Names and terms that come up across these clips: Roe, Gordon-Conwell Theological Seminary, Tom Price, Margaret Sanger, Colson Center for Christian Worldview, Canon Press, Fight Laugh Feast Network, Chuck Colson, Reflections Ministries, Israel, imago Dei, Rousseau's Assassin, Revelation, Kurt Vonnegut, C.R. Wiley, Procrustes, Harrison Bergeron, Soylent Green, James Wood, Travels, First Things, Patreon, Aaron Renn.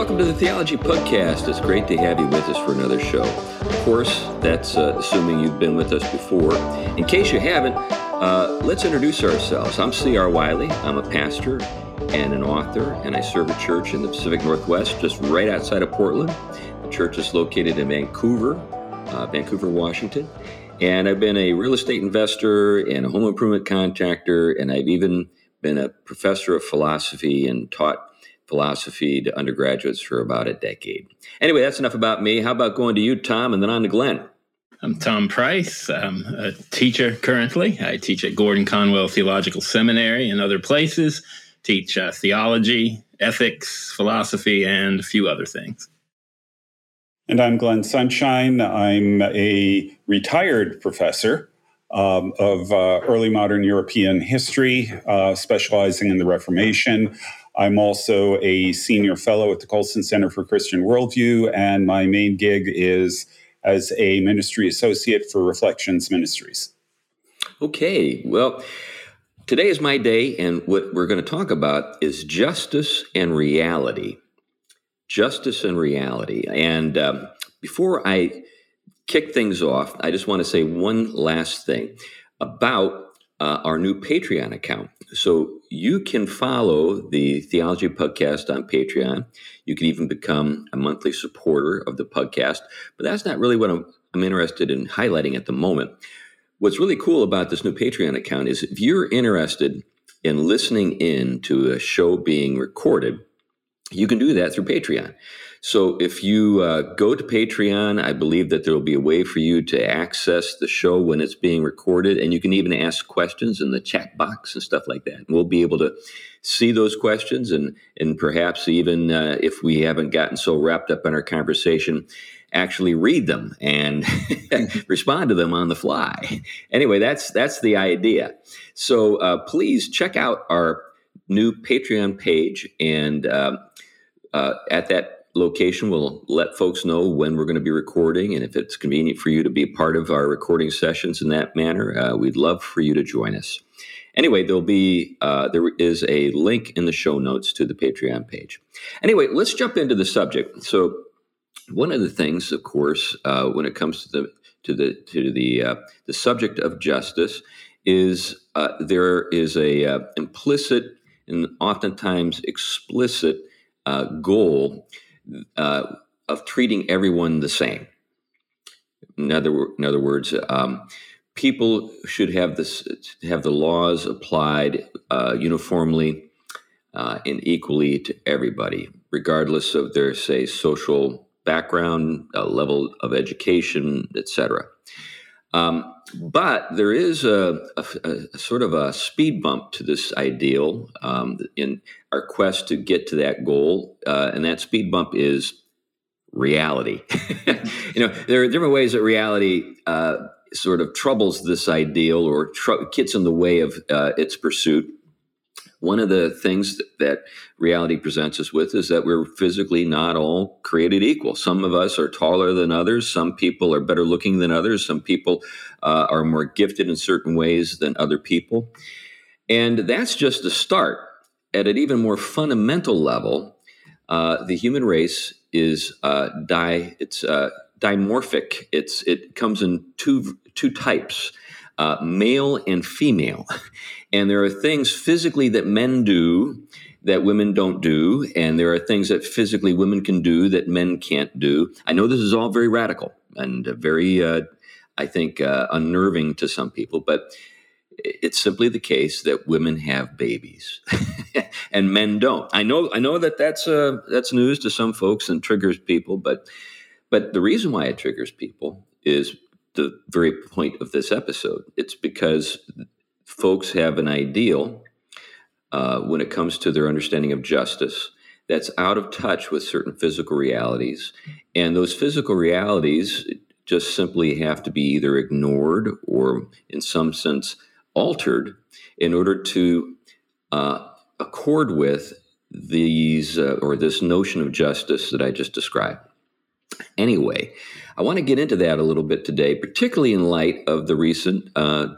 welcome to the Theology Podcast. It's great to have you with us for another show. Of course, that's assuming you've been with us before. In case you haven't, let's introduce ourselves. I'm C.R. Wiley. I'm a pastor and an author, and I serve a church in the Pacific Northwest, just right outside of Portland. The church is located in Vancouver, Washington. And I've been a real estate investor and a home improvement contractor, and I've even been a professor of philosophy and taught philosophy to undergraduates for about a decade. Anyway, that's enough about me. How about going to you, Tom, and then on to Glenn? I'm Tom Price. I'm a teacher currently. I teach at Gordon-Conwell Theological Seminary and other places. Teach theology, ethics, philosophy, and a few other things. And I'm Glenn Sunshine. I'm a retired professor of early modern European history, specializing in the Reformation. I'm also a senior fellow at the Colson Center for Christian Worldview, and my main gig is as a ministry associate for Reflections Ministries. Okay, well, today is my day, and what we're going to talk about is justice and reality. Justice and reality. And before I kick things off, I just want to say one last thing about our new Patreon account. So you can follow the Theology Podcast on Patreon. You can even become a monthly supporter of the podcast, but that's not really what I'm interested in highlighting at the moment. What's really cool about this new Patreon account is if you're interested in listening in to a show being recorded, you can do that through Patreon. So if you go to Patreon, I believe that there will be a way for you to access the show when it's being recorded, and you can even ask questions in the chat box and stuff like that. And we'll be able to see those questions, and perhaps even if we haven't gotten so wrapped up in our conversation, actually read them and respond to them on the fly. Anyway, that's the idea. So please check out our new Patreon page, and at that location, we'll let folks know when we're going to be recording, and if it's convenient for you to be part of our recording sessions in that manner, we'd love for you to join us. Anyway, there is a link in the show notes to the Patreon page. Anyway, let's jump into the subject. So, one of the things, of course, when it comes to the subject of justice, is there is a implicit and oftentimes explicit goal of treating everyone the same. In other words, people should have the laws applied uniformly and equally to everybody, regardless of their, say, social background, level of education, etc. But there is a sort of a speed bump to this ideal in our quest to get to that goal, and that speed bump is reality. You know, there are different ways that reality sort of troubles this ideal or gets in the way of its pursuit. One of the things that reality presents us with is that we're physically not all created equal. Some of us are taller than others. Some people are better looking than others. Some people are more gifted in certain ways than other people. And that's just the start. At an even more fundamental level, the human race is dimorphic. It comes in two types. Male and female. And there are things physically that men do that women don't do, and there are things that physically women can do that men can't do. I know this is all very radical and very, I think, unnerving to some people, but it's simply the case that women have babies and men don't. I know that that's news to some folks and triggers people, but the reason why it triggers people is the very point of this episode. It's because folks have an ideal when it comes to their understanding of justice that's out of touch with certain physical realities. And those physical realities just simply have to be either ignored or in some sense altered in order to accord with this notion of justice that I just described. Anyway, I want to get into that a little bit today, particularly in light of the recent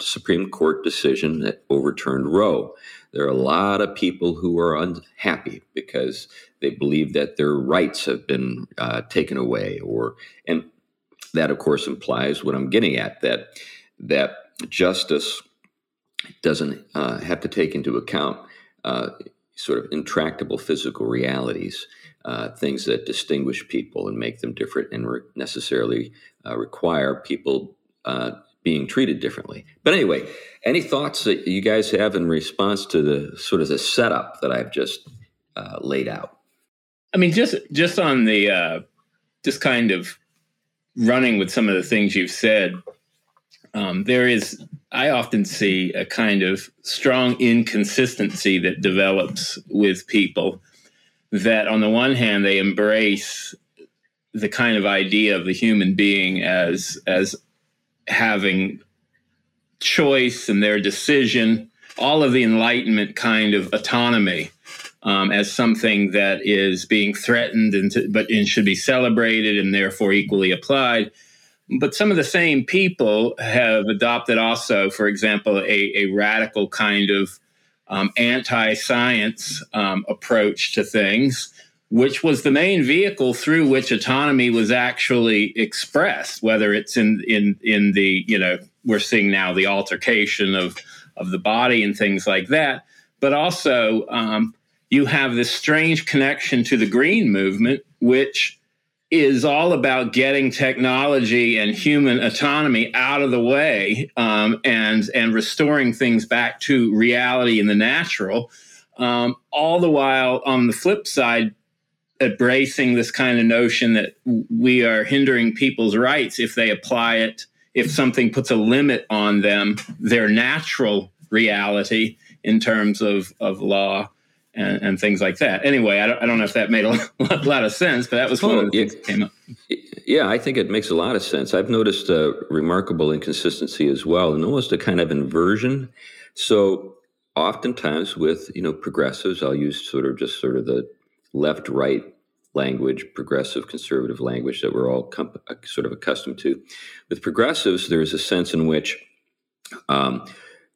Supreme Court decision that overturned Roe. There are a lot of people who are unhappy because they believe that their rights have been taken away, and that, of course, implies what I'm getting at, that justice doesn't have to take into account sort of intractable physical realities, things that distinguish people and make them different and necessarily require people being treated differently. But anyway, any thoughts that you guys have in response to the sort of the setup that I've just laid out? I mean, just on the just kind of running with some of the things you've said, I often see a kind of strong inconsistency that develops with people, that on the one hand, they embrace the kind of idea of the human being as having choice and their decision, all of the Enlightenment kind of autonomy as something that is being threatened and should be celebrated and therefore equally applied. But some of the same people have adopted also, for example, a radical kind of anti-science approach to things, which was the main vehicle through which autonomy was actually expressed, whether it's in the, you know, we're seeing now the altercation of the body and things like that. But also you have this strange connection to the green movement, which is all about getting technology and human autonomy out of the way and restoring things back to reality and the natural, all the while on the flip side, embracing this kind of notion that we are hindering people's rights if they apply it, if something puts a limit on them, their natural reality in terms of law. And things like that. Anyway, I don't know if that made a lot of sense, but that was one of the things that came up. Yeah, I think it makes a lot of sense. I've noticed a remarkable inconsistency as well, and almost a kind of inversion. So oftentimes with, you know, progressives, I'll use sort of the left-right language, progressive, conservative language that we're all sort of accustomed to. With progressives, there is a sense in which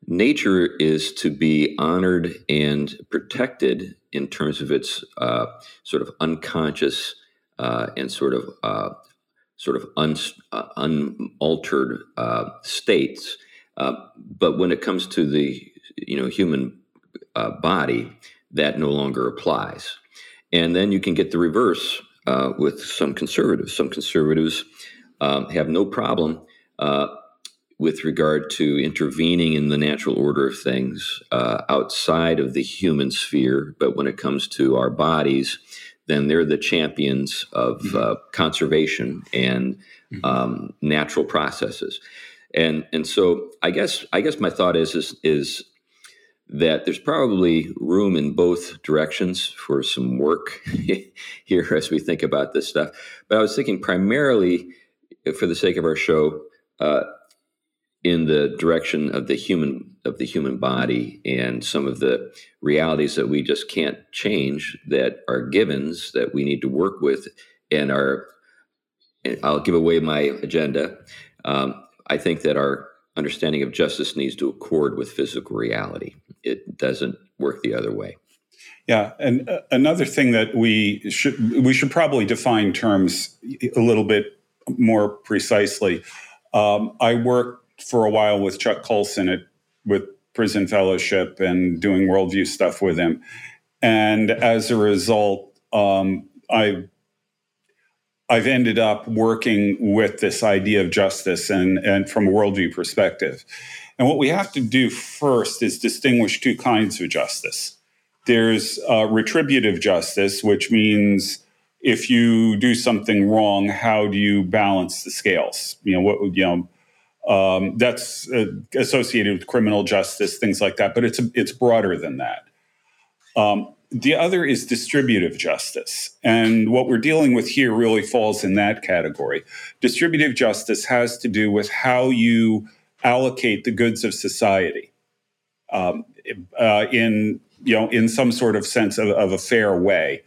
nature is to be honored and protected in terms of its sort of unconscious and sort of unaltered states. But when it comes to the, you know, human body, that no longer applies. And then you can get the reverse with some conservatives. Some conservatives have no problem with regard to intervening in the natural order of things outside of the human sphere. But when it comes to our bodies, then they're the champions of conservation and natural processes. And so I guess my thought is that there's probably room in both directions for some work here as we think about this stuff. But I was thinking primarily, for the sake of our show, in the direction of the human body and some of the realities that we just can't change, that are givens that we need to work with, and I'll give away my agenda. I think that our understanding of justice needs to accord with physical reality. It doesn't work the other way. Yeah, and another thing that we should probably define terms a little bit more precisely. I work for a while with Chuck Colson with Prison Fellowship and doing worldview stuff with him. And as a result, I've ended up working with this idea of justice and from a worldview perspective. And what we have to do first is distinguish two kinds of justice. There's retributive justice, which means if you do something wrong, how do you balance the scales? You know, that's associated with criminal justice, things like that. But it's broader than that. The other is distributive justice. And what we're dealing with here really falls in that category. Distributive justice has to do with how you allocate the goods of society in some sort of sense of a fair way.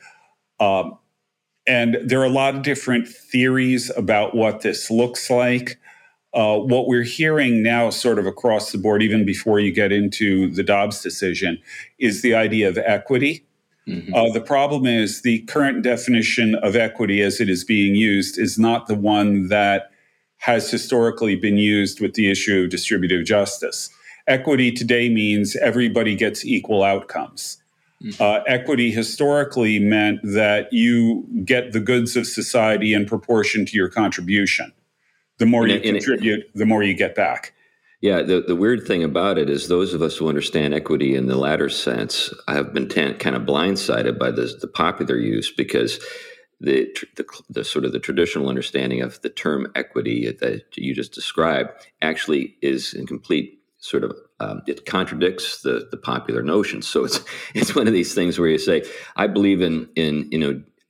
And there are a lot of different theories about what this looks like. What we're hearing now sort of across the board, even before you get into the Dobbs decision, is the idea of equity. Mm-hmm. The problem is the current definition of equity as it is being used is not the one that has historically been used with the issue of distributive justice. Equity today means everybody gets equal outcomes. Mm-hmm. Equity historically meant that you get the goods of society in proportion to your contribution. The more you contribute, the more you get back. Yeah, the weird thing about it is those of us who understand equity in the latter sense have been kind of blindsided by the popular use, because the sort of the traditional understanding of the term equity that you just described actually is in complete sort of it contradicts the popular notion. So it's one of these things where you say, I believe in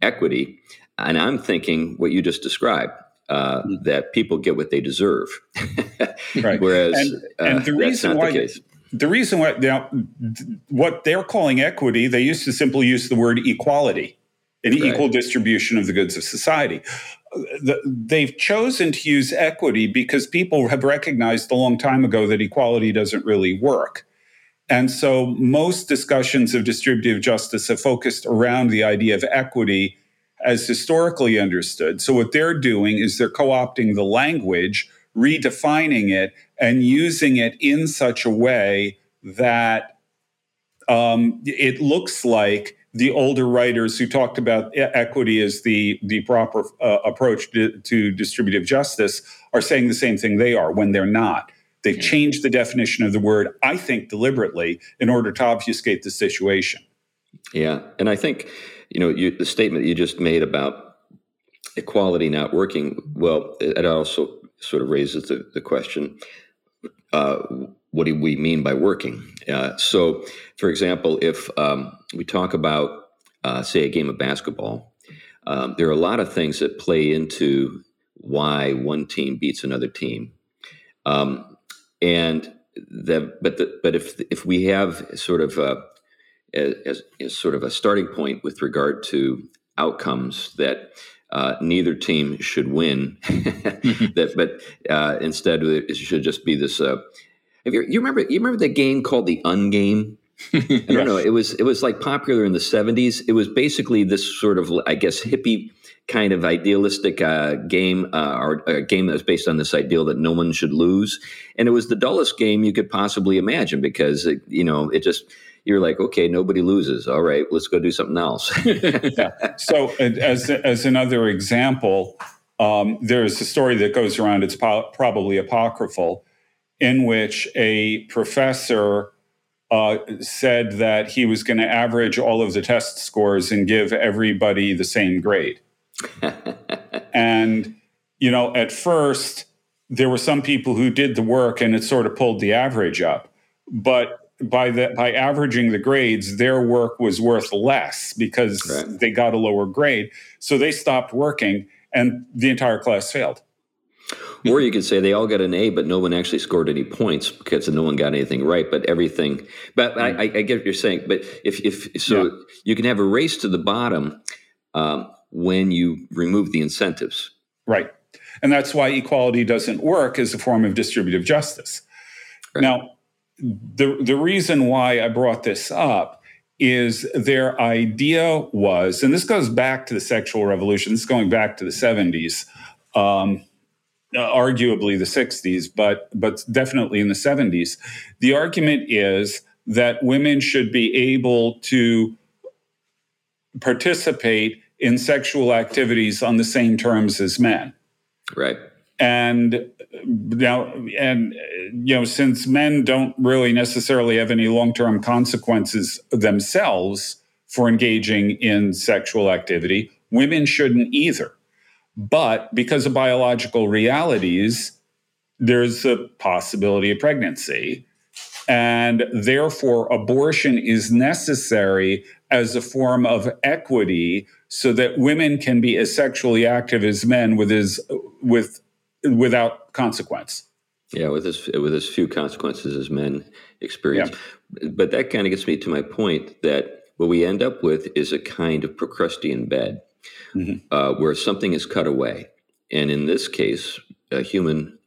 equity, and I'm thinking what you just described. That people get what they deserve, right? Whereas and the reason that's not the case. The reason why now what they're calling equity, they used to simply use the word equality, an right. equal distribution of the goods of society. They've chosen to use equity because people have recognized a long time ago that equality doesn't really work. And so most discussions of distributive justice have focused around the idea of equity as historically understood. So what they're doing is they're co-opting the language, redefining it, and using it in such a way that it looks like the older writers who talked about equity as the proper approach to distributive justice are saying the same thing they are, when they're not. They've mm-hmm. changed the definition of the word, I think, deliberately in order to obfuscate the situation. Yeah, and I think the statement you just made about equality not working, well, it also sort of raises the question, what do we mean by working? So, for example, if we talk about, say, a game of basketball, there are a lot of things that play into why one team beats another team. But if we have sort of as sort of a starting point with regard to outcomes that neither team should win, but instead it should just be this. You remember the game called the Ungame? I don't know. It was like popular in the 70s. It was basically this sort of, I guess, hippie kind of idealistic game, or a game that was based on this ideal that no one should lose. And it was the dullest game you could possibly imagine because you're like, okay, nobody loses. All right, let's go do something else. Yeah. So as another example, there's a story that goes around, it's probably apocryphal, in which a professor said that he was going to average all of the test scores and give everybody the same grade. And, at first, there were some people who did the work and it sort of pulled the average up. But by averaging the grades, their work was worth less because they got a lower grade. So they stopped working and the entire class failed. Or you could say they all got an A, but no one actually scored any points because no one got anything right, but everything. But I get what you're saying. But if you can have a race to the bottom when you remove the incentives. Right. And that's why equality doesn't work as a form of distributive justice. Right. Now, the reason why I brought this up is their idea was, and this goes back to the sexual revolution, this is going back to the 70s, arguably the 60s, but definitely in the 70s, the argument is that women should be able to participate in sexual activities on the same terms as men. Right. And now, since men don't really necessarily have any long-term consequences themselves for engaging in sexual activity, women shouldn't either. But because of biological realities, there's the possibility of pregnancy. And therefore, abortion is necessary as a form of equity so that women can be as sexually active as men without consequence. Yeah, with as few consequences as men experience. Yeah. But that kind of gets me to my point that what we end up with is a kind of Procrustean bed. mm-hmm. Where something is cut away. And in this case, a human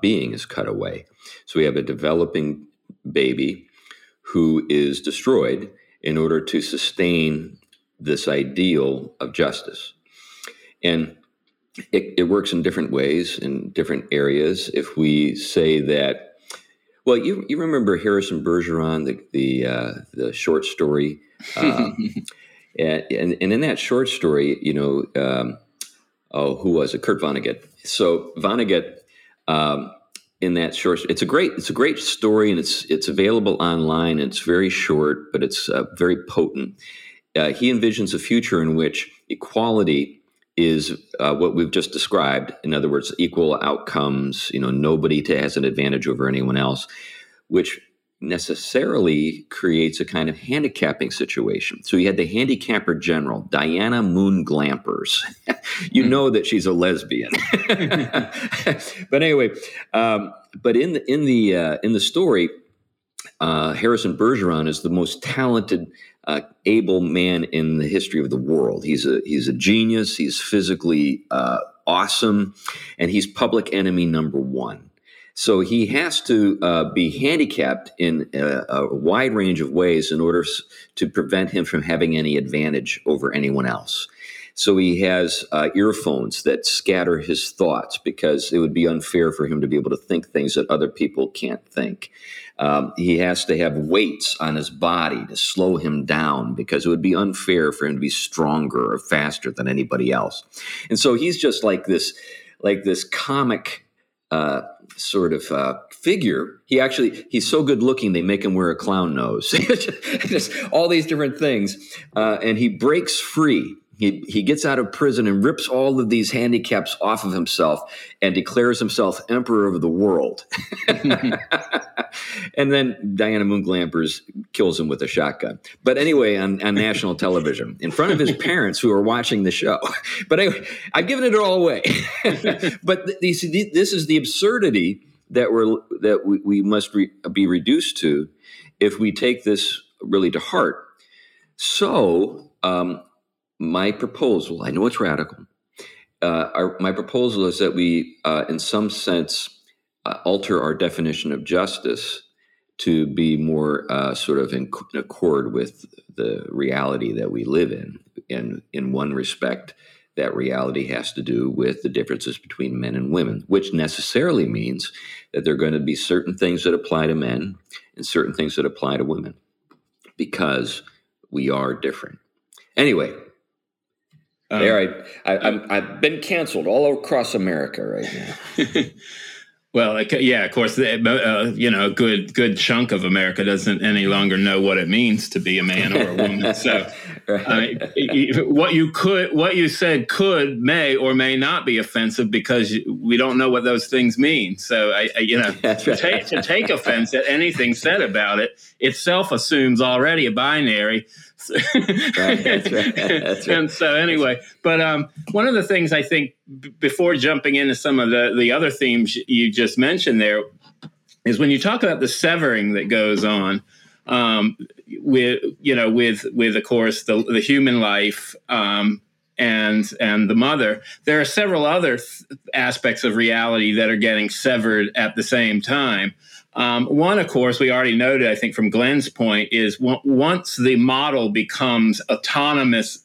being is cut away. So we have a developing baby who is destroyed in order to sustain this ideal of justice. And it works in different ways, in different areas. If we say that, well, you remember Harrison Bergeron, the short story, and in that short story, who was it? Kurt Vonnegut. So Vonnegut, in that short, it's a great story, and it's available online. And it's very short, but it's very potent. He envisions a future in which equality is what we've just described. In other words, equal outcomes, nobody has an advantage over anyone else, which necessarily creates a kind of handicapping situation. So you had the handicapper general, Diana Moon Glampers. You know that she's a lesbian. But anyway, but in the story, Harrison Bergeron is the most talented, able man in the history of the world. He's a genius. He's physically awesome, and he's public enemy number one. So he has to be handicapped in a wide range of ways in order to prevent him from having any advantage over anyone else. So he has earphones that scatter his thoughts because it would be unfair for him to be able to think things that other people can't think. He has to have weights on his body to slow him down because it would be unfair for him to be stronger or faster than anybody else. And so he's just like this comic sort of figure. He's so good looking, they make him wear a clown nose. Just all these different things. And he breaks free. He gets out of prison and rips all of these handicaps off of himself and declares himself emperor of the world. And then Diana Moon Glampers kills him with a shotgun. But anyway, on national television, in front of his parents who are watching the show. But anyway, I've given it all away. But this is the absurdity that we must be reduced to if we take this really to heart. So, my proposal, I know it's radical, my proposal is that we, in some sense, alter our definition of justice to be more sort of in accord with the reality that we live in. And in one respect, that reality has to do with the differences between men and women, which necessarily means that there are going to be certain things that apply to men and certain things that apply to women because we are different. Anyway. There, I've been canceled all across America right now. Well, yeah, of course, a good chunk of America doesn't any longer know what it means to be a man or a woman. So, right. I mean, what you said may or may not be offensive because we don't know what those things mean. So, to take offense at anything said about it itself assumes already a binary. Right, that's right. And so anyway, but one of the things I think before jumping into some of the other themes you just mentioned there is when you talk about the severing that goes on with of course the human life and the mother, there are several other aspects of reality that are getting severed at the same time. One, of course, we already noted, I think, from Glenn's point, is once the model becomes autonomous,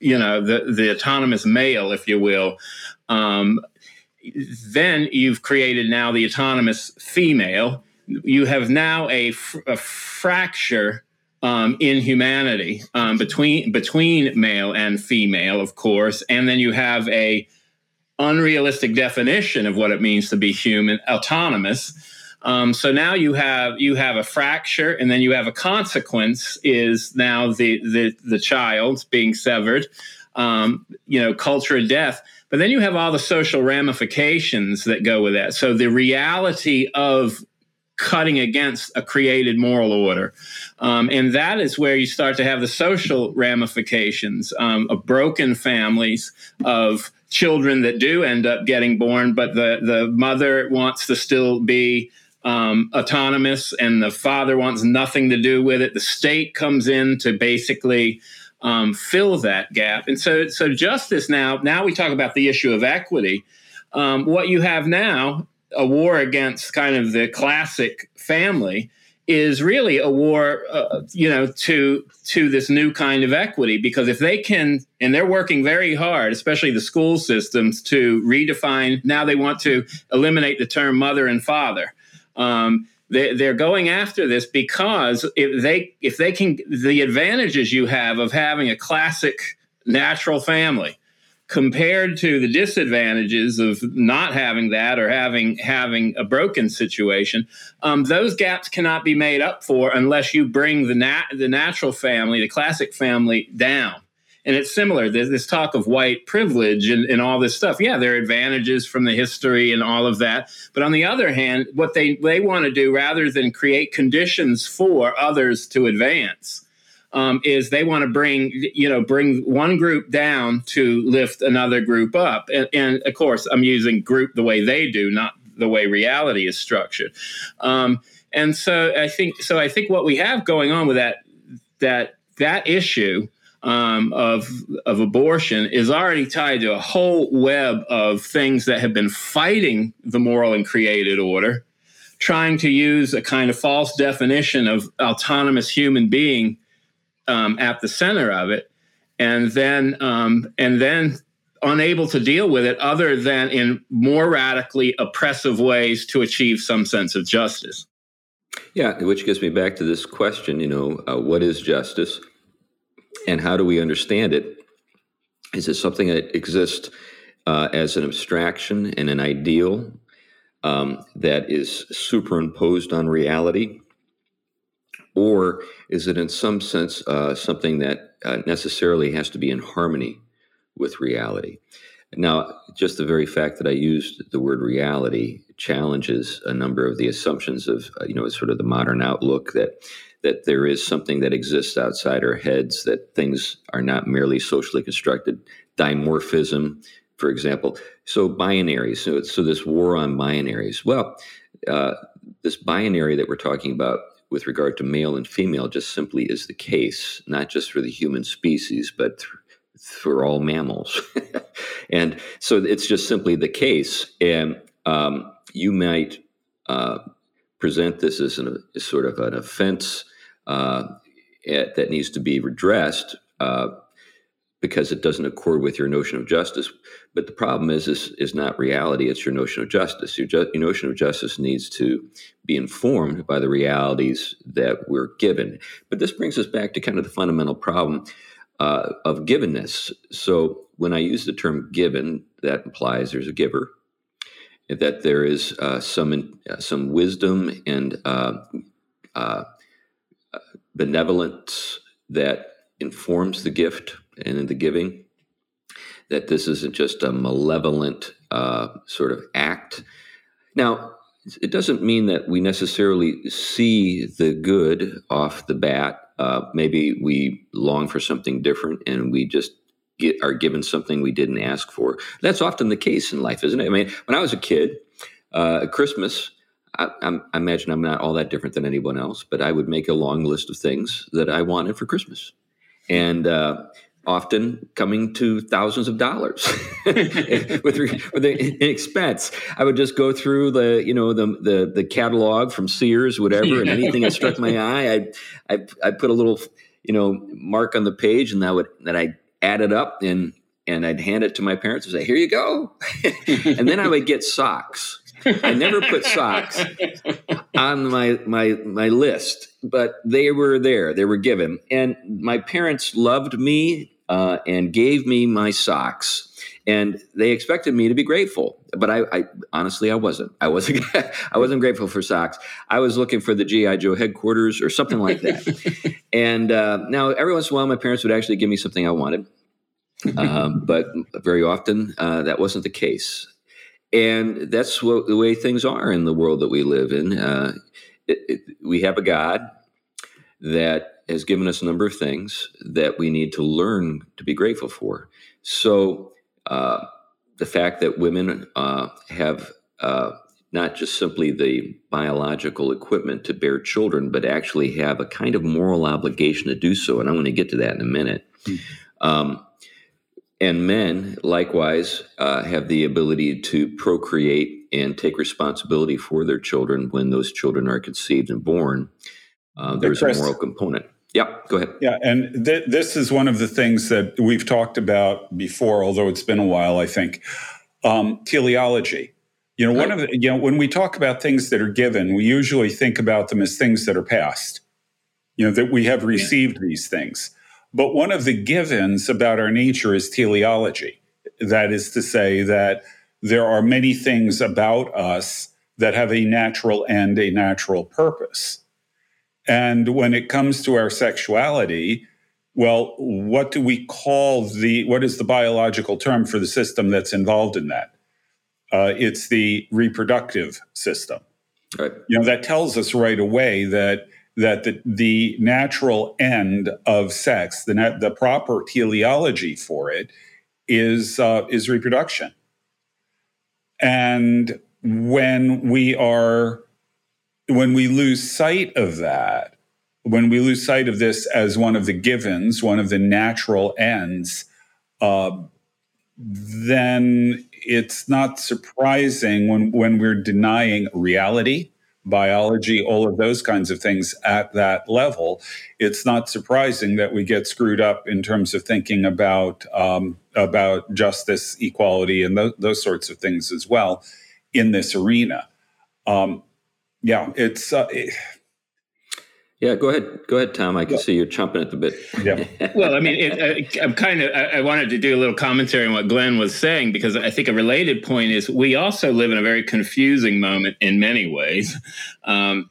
the autonomous male, if you will, then you've created now the autonomous female. You have now a fracture in humanity between male and female, of course, and then you have a unrealistic definition of what it means to be human, autonomous. So now you have a fracture, and then you have a consequence is now the child being severed, culture of death. But then you have all the social ramifications that go with that. So the reality of cutting against a created moral order. And that is where you start to have the social ramifications of broken families, of children that do end up getting born, but the mother wants to still be autonomous, and the father wants nothing to do with it. The state comes in to basically fill that gap. And so justice now we talk about the issue of equity. What you have now, a war against kind of the classic family, is really a war, to this new kind of equity. Because if they can, and they're working very hard, especially the school systems, to redefine. Now they want to eliminate the term mother and father. They're going after this because if they can, the advantages you have of having a classic natural family compared to the disadvantages of not having that or having a broken situation, those gaps cannot be made up for unless you bring the natural family, the classic family, down. And it's similar, this talk of white privilege and all this stuff. Yeah, there are advantages from the history and all of that. But on the other hand, what they want to do, rather than create conditions for others to advance, is they want to bring one group down to lift another group up. And of course, I'm using group the way they do, not the way reality is structured. And so I think what we have going on with that issue of abortion is already tied to a whole web of things that have been fighting the moral and created order, trying to use a kind of false definition of autonomous human being at the center of it, and then unable to deal with it other than in more radically oppressive ways to achieve some sense of justice. Yeah, which gets me back to this question, what is justice? And how do we understand it? Is it something that exists as an abstraction and an ideal that is superimposed on reality? Or is it in some sense something that necessarily has to be in harmony with reality? Now, just the very fact that I used the word reality challenges a number of the assumptions of, sort of the modern outlook that there is something that exists outside our heads, that things are not merely socially constructed, dimorphism, for example. So binaries, so this war on binaries. Well, this binary that we're talking about with regard to male and female just simply is the case, not just for the human species, but for all mammals. And so it's just simply the case. And you might present this as sort of an offense that needs to be redressed because it doesn't accord with your notion of justice. But the problem is not reality, it's your notion of justice. Your notion of justice needs to be informed by the realities that we're given. But this brings us back to kind of the fundamental problem of givenness. So when I use the term given, that implies there's a giver, that there is some wisdom and benevolence that informs the gift and in the giving, that this isn't just a malevolent sort of act. Now, it doesn't mean that we necessarily see the good off the bat. Maybe we long for something different and we just are given something we didn't ask for. That's often the case in life, isn't it? I mean, when I was a kid, Christmas, I imagine I'm not all that different than anyone else, but I would make a long list of things that I wanted for Christmas. And often coming to thousands of dollars with the expense. I would just go through the catalog from Sears, whatever, and anything that struck my eye, I put a little mark on the page, and I add it up and I'd hand it to my parents and say, "Here you go." And then I would get socks. I never put socks on my list, but they were there. They were given. And my parents loved me and gave me my socks. And they expected me to be grateful. But I honestly, I wasn't. I wasn't grateful for socks. I was looking for the G.I. Joe headquarters or something like that. And now every once in a while, my parents would actually give me something I wanted. But very often that wasn't the case. And that's the way things are in the world that we live in. We have a God that has given us a number of things that we need to learn to be grateful for. So the fact that women have not just simply the biological equipment to bear children, but actually have a kind of moral obligation to do so. And I'm going to get to that in a minute. And men, likewise, have the ability to procreate and take responsibility for their children when those children are conceived and born. There's a moral component. Yeah, go ahead. Yeah, and this is one of the things that we've talked about before, although it's been a while, I think. Teleology. You know, one of the, you know, when we talk about things that are given, we usually think about them as things that are past. You know, that we have received these things. But one of the givens about our nature is teleology. That is to say that there are many things about us that have a natural end, a natural purpose. And when it comes to our sexuality, well, what do we call what is the biological term for the system that's involved in that? It's the reproductive system. Right. You know, that tells us right away that the natural end of sex, the proper teleology for it, is reproduction. And when we lose sight of that, when we lose sight of this as one of the givens, one of the natural ends, then it's not surprising when we're denying reality, biology, all of those kinds of things at that level, it's not surprising that we get screwed up in terms of thinking about justice, equality, and those sorts of things as well in this arena. Yeah, go ahead, Tom. I can see you're chomping at the bit. Yeah. Well, I mean, I wanted to do a little commentary on what Glenn was saying, because I think a related point is we also live in a very confusing moment in many ways. But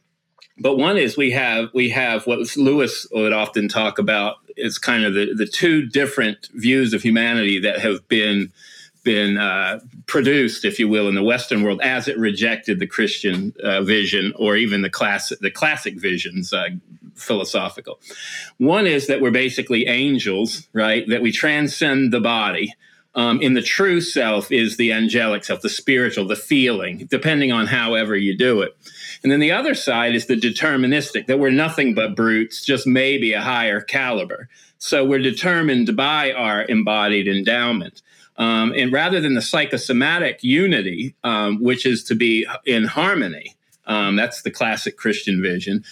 one is we have what Lewis would often talk about is kind of the two different views of humanity that have been produced, if you will, in the Western world as it rejected the Christian vision, or even the classic visions, philosophical. One is that we're basically angels, right? That we transcend the body. In the true self is the angelic self, the spiritual, the feeling, depending on however you do it. And then the other side is the deterministic, that we're nothing but brutes, just maybe a higher caliber. So we're determined by our embodied endowment. And rather than the psychosomatic unity, which is to be in harmony, that's the classic Christian vision,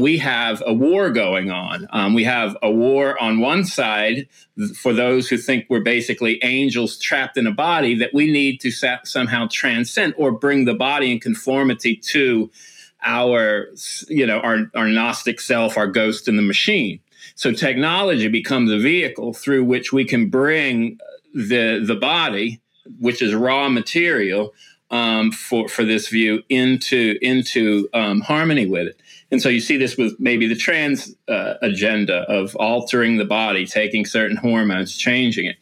we have a war going on. We have a war on one side for those who think we're basically angels trapped in a body, that we need to somehow transcend or bring the body in conformity to our Gnostic self, our ghost in the machine. So technology becomes a vehicle through which we can bring the body, which is raw material for this view, into harmony with it. And so you see this with maybe the trans agenda of altering the body, taking certain hormones, changing it.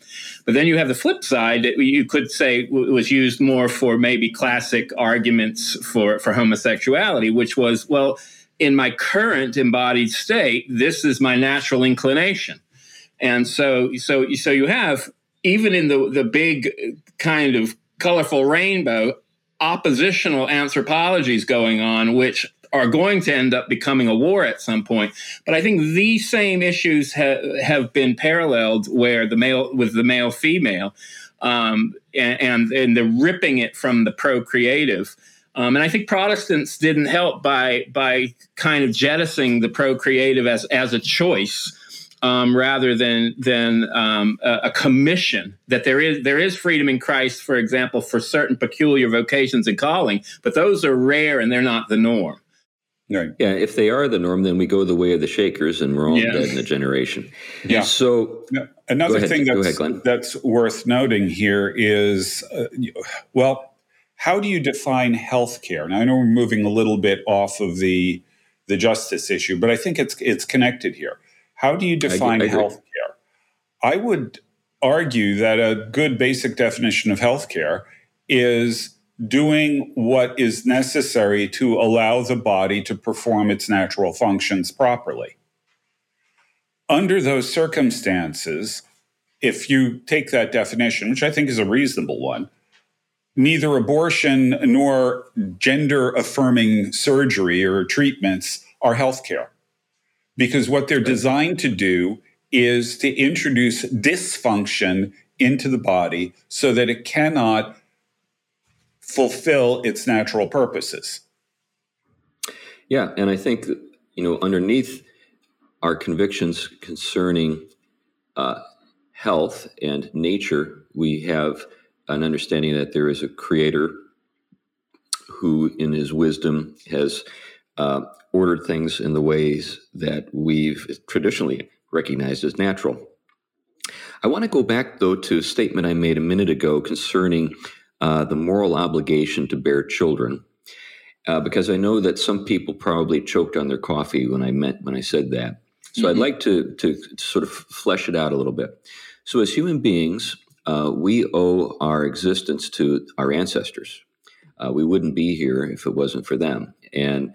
But then you have the flip side that you could say was used more for maybe classic arguments for homosexuality, which was, well, in my current embodied state, this is my natural inclination. And so you have, even in the big kind of colorful rainbow, oppositional anthropologies going on, which are going to end up becoming a war at some point. But I think these same issues have been paralleled where the male-female and the ripping it from the procreative. And I think Protestants didn't help by kind of jettisoning the procreative as a choice. Rather than a commission, that there is freedom in Christ, for example, for certain peculiar vocations and calling, but those are rare and they're not the norm. Right. Yeah, if they are the norm, then we go the way of the Shakers and we're all dead in a generation. Yeah. So another thing that's worth noting here is, how do you define healthcare? Now, I know we're moving a little bit off of the justice issue, but I think it's connected here. How do you define healthcare? I would argue that a good basic definition of healthcare is doing what is necessary to allow the body to perform its natural functions properly. Under those circumstances, if you take that definition, which I think is a reasonable one, neither abortion nor gender-affirming surgery or treatments are healthcare, because what they're designed to do is to introduce dysfunction into the body so that it cannot fulfill its natural purposes. Yeah, and I think that, you know, underneath our convictions concerning health and nature, we have an understanding that there is a creator who, in his wisdom, has ordered things in the ways that we've traditionally recognized as natural. I want to go back, though, to a statement I made a minute ago concerning the moral obligation to bear children, because I know that some people probably choked on their coffee when I said that. So I'd like to sort of flesh it out a little bit. So as human beings, we owe our existence to our ancestors. We wouldn't be here if it wasn't for them. And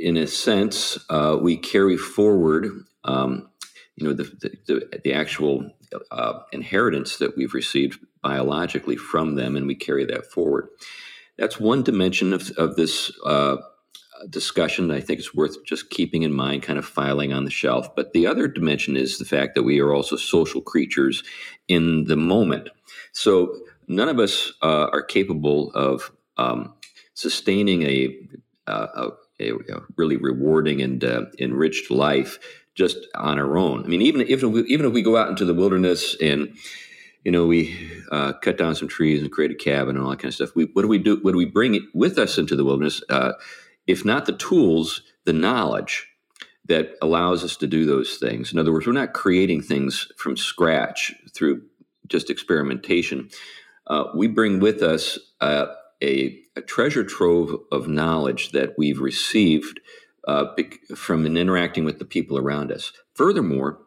in a sense, we carry forward, the actual inheritance that we've received biologically from them, and we carry that forward. That's one dimension of this discussion that I think is worth just keeping in mind, kind of filing on the shelf. But the other dimension is the fact that we are also social creatures in the moment. So none of us are capable of sustaining a really rewarding and enriched life just on our own. I mean, even if we go out into the wilderness and, you know, we cut down some trees and create a cabin and all that kind of stuff, what do we do? What do we bring with us into the wilderness? If not the tools, the knowledge that allows us to do those things. In other words, we're not creating things from scratch through just experimentation. We bring with us a treasure trove of knowledge that we've received from interacting with the people around us. Furthermore,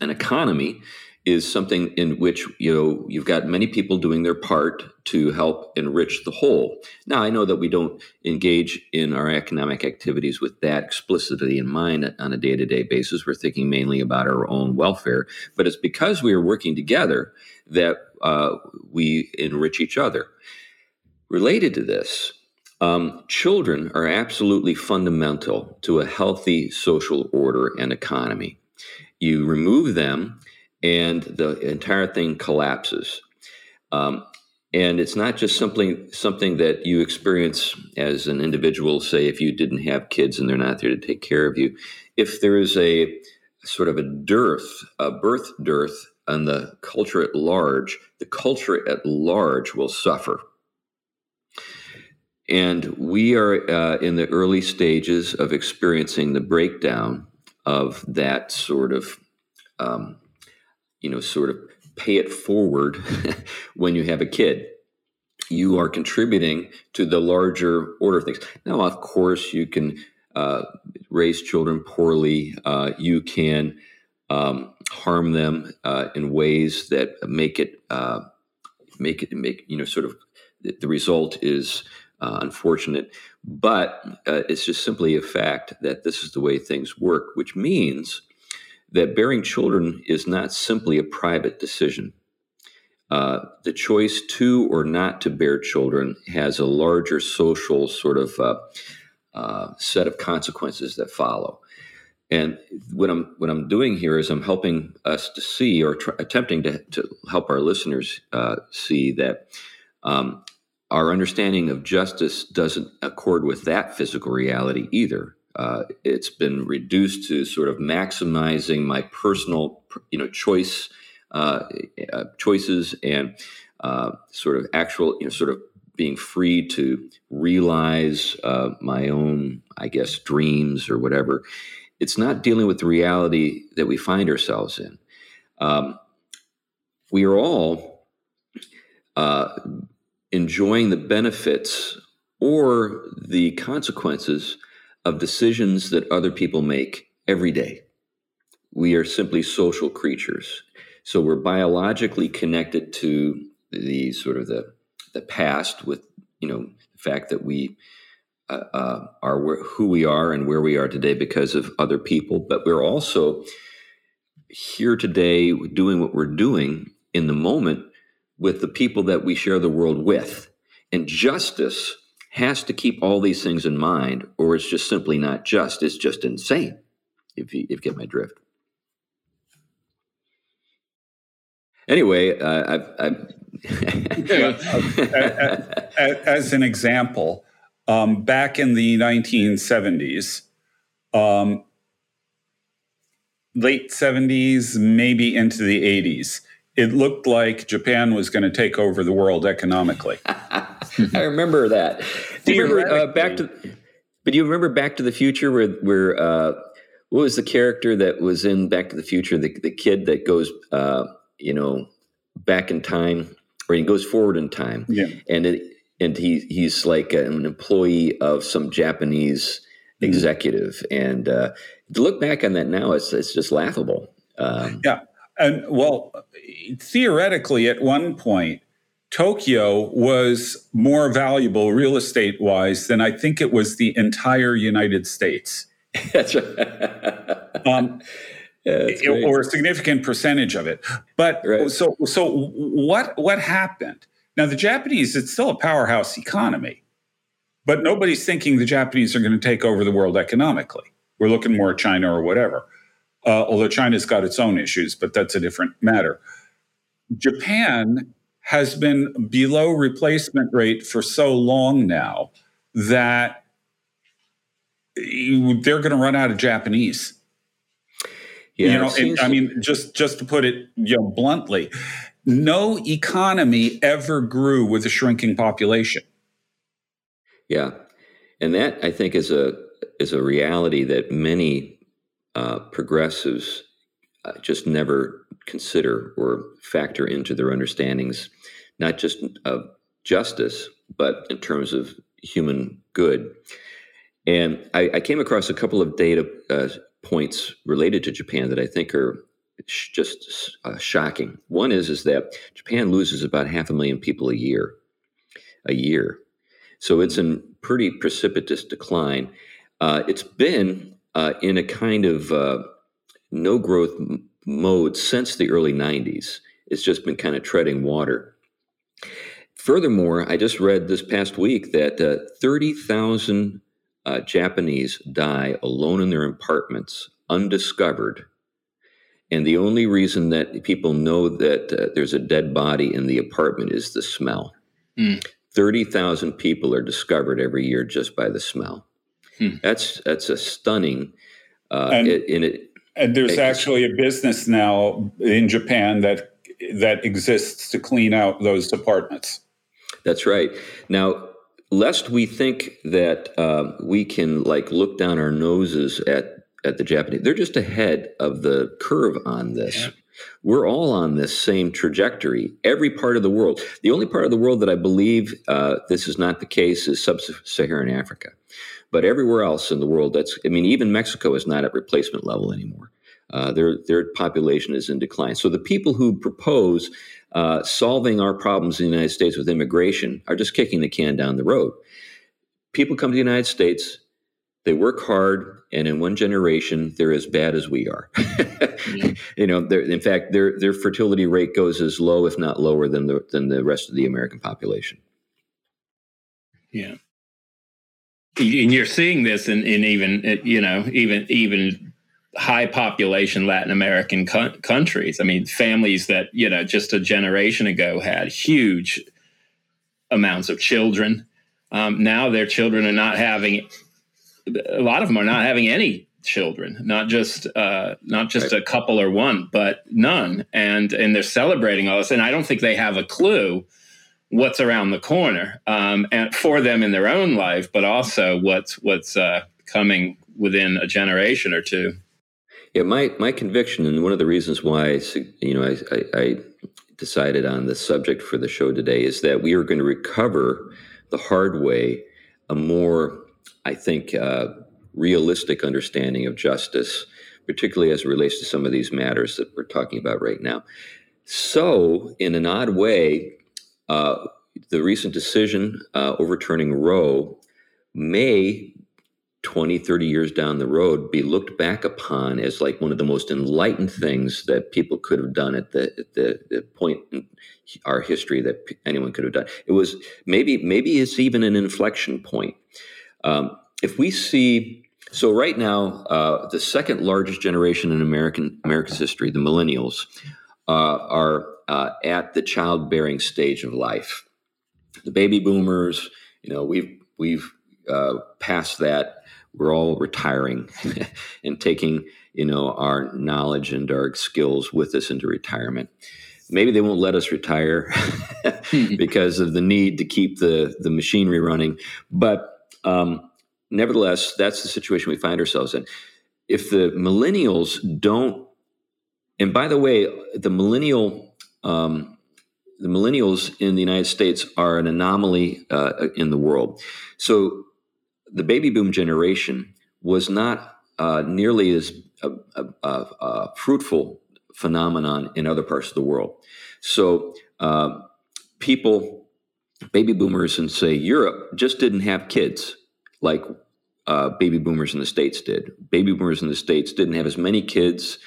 an economy is something in which, you know, you've got many people doing their part to help enrich the whole. Now, I know that we don't engage in our economic activities with that explicitly in mind on a day-to-day basis. We're thinking mainly about our own welfare, but it's because we are working together that we enrich each other. Related to this, children are absolutely fundamental to a healthy social order and economy. You remove them, and the entire thing collapses. And it's not just something that you experience as an individual, say, if you didn't have kids and they're not there to take care of you. If there is a sort of a birth dearth on the culture at large will suffer. And we are in the early stages of experiencing the breakdown of that sort of pay it forward. When you have a kid, you are contributing to the larger order of things. Now, of course, you can raise children poorly. You can harm them in ways that the result is unfortunate. But it's just simply a fact that this is the way things work, which means that bearing children is not simply a private decision. The choice to or not to bear children has a larger social sort of set of consequences that follow. And what I'm doing here is I'm helping us to see, or attempting to help our listeners see that our understanding of justice doesn't accord with that physical reality either. It's been reduced to sort of maximizing my personal, choices and being free to realize my own, I guess, dreams or whatever. It's not dealing with the reality that we find ourselves in. We are all enjoying the benefits or the consequences of decisions that other people make every day. We are simply social creatures. So we're biologically connected to the sort of the past with, you know, the fact that we are who we are and where we are today because of other people. But we're also here today doing what we're doing in the moment with the people that we share the world with. And justice has to keep all these things in mind, or it's just simply not just. It's just insane, if you get my drift. Anyway, as an example, back in the 1970s, late 70s, maybe into the 80s, it looked like Japan was going to take over the world economically. I remember that. Do you remember Back to the Future, where what was the character that was in Back to the Future? The kid that goes, back in time, or he goes forward in time. Yeah. And he's like an employee of some Japanese executive. And to look back on that now, it's just laughable. Yeah. And well, theoretically, at one point, Tokyo was more valuable real estate-wise than I think it was the entire United States. That's right. Or a significant percentage of it. But right. So what happened? Now, the Japanese, it's still a powerhouse economy, but nobody's thinking the Japanese are going to take over the world economically. We're looking more at China or whatever. Although China's got its own issues, but that's a different matter. Japan has been below replacement rate for so long now that they're going to run out of Japanese. Yeah, just to put it bluntly, no economy ever grew with a shrinking population. Yeah, and that I think is a reality that many progressives just never consider or factor into their understandings, not just of justice, but in terms of human good. And I came across a couple of data points related to Japan that I think are just shocking. One is that Japan loses about 500,000 people a year. So it's in pretty precipitous decline. It's been in a kind of no-growth mode since the early 90s. It's just been kind of treading water. Furthermore, I just read this past week that 30,000 Japanese die alone in their apartments, undiscovered. And the only reason that people know that there's a dead body in the apartment is the smell. 30,000 people are discovered every year just by the smell. That's a stunning. And there's actually a business now in Japan that exists to clean out those apartments. That's right. Now, lest we think that we can look down our noses at the Japanese, they're just ahead of the curve on this. Yeah. We're all on this same trajectory. Every part of the world. The only part of the world that I believe this is not the case is sub-Saharan Africa. But everywhere else in the world, even Mexico is not at replacement level anymore. Their population is in decline. So the people who propose solving our problems in the United States with immigration are just kicking the can down the road. People come to the United States, they work hard, and in one generation, they're as bad as we are. Yeah. In fact, their fertility rate goes as low, if not lower, than the rest of the American population. Yeah. And you're seeing this in even high population Latin American countries. I mean, families that, just a generation ago had huge amounts of children. Now their children are not having, a lot of them are not having any children, not just a couple or one, but none. And they're celebrating all this. And I don't think they have a clue what's around the corner and for them in their own life, but also what's coming within a generation or two. Yeah, my conviction, and one of the reasons why I decided on the subject for the show today, is that we are going to recover the hard way a more, I think, realistic understanding of justice, particularly as it relates to some of these matters that we're talking about right now. So, in an odd way, the recent decision overturning Roe may 20, 30 years down the road be looked back upon as like one of the most enlightened things that people could have done at the point in our history that anyone could have done. It was maybe it's even an inflection point. If we see, so right now, the second largest generation in America's history, the millennials, are at the childbearing stage of life. The baby boomers, we've passed that. We're all retiring and taking, our knowledge and our skills with us into retirement. Maybe they won't let us retire because of the need to keep the machinery running. But nevertheless, that's the situation we find ourselves in. If the millennials don't, and by the way, the millennials in the United States are an anomaly in the world. So the baby boom generation was not nearly as a fruitful phenomenon in other parts of the world. So baby boomers in, say, Europe just didn't have kids like baby boomers in the States did. Baby boomers in the States didn't have as many kids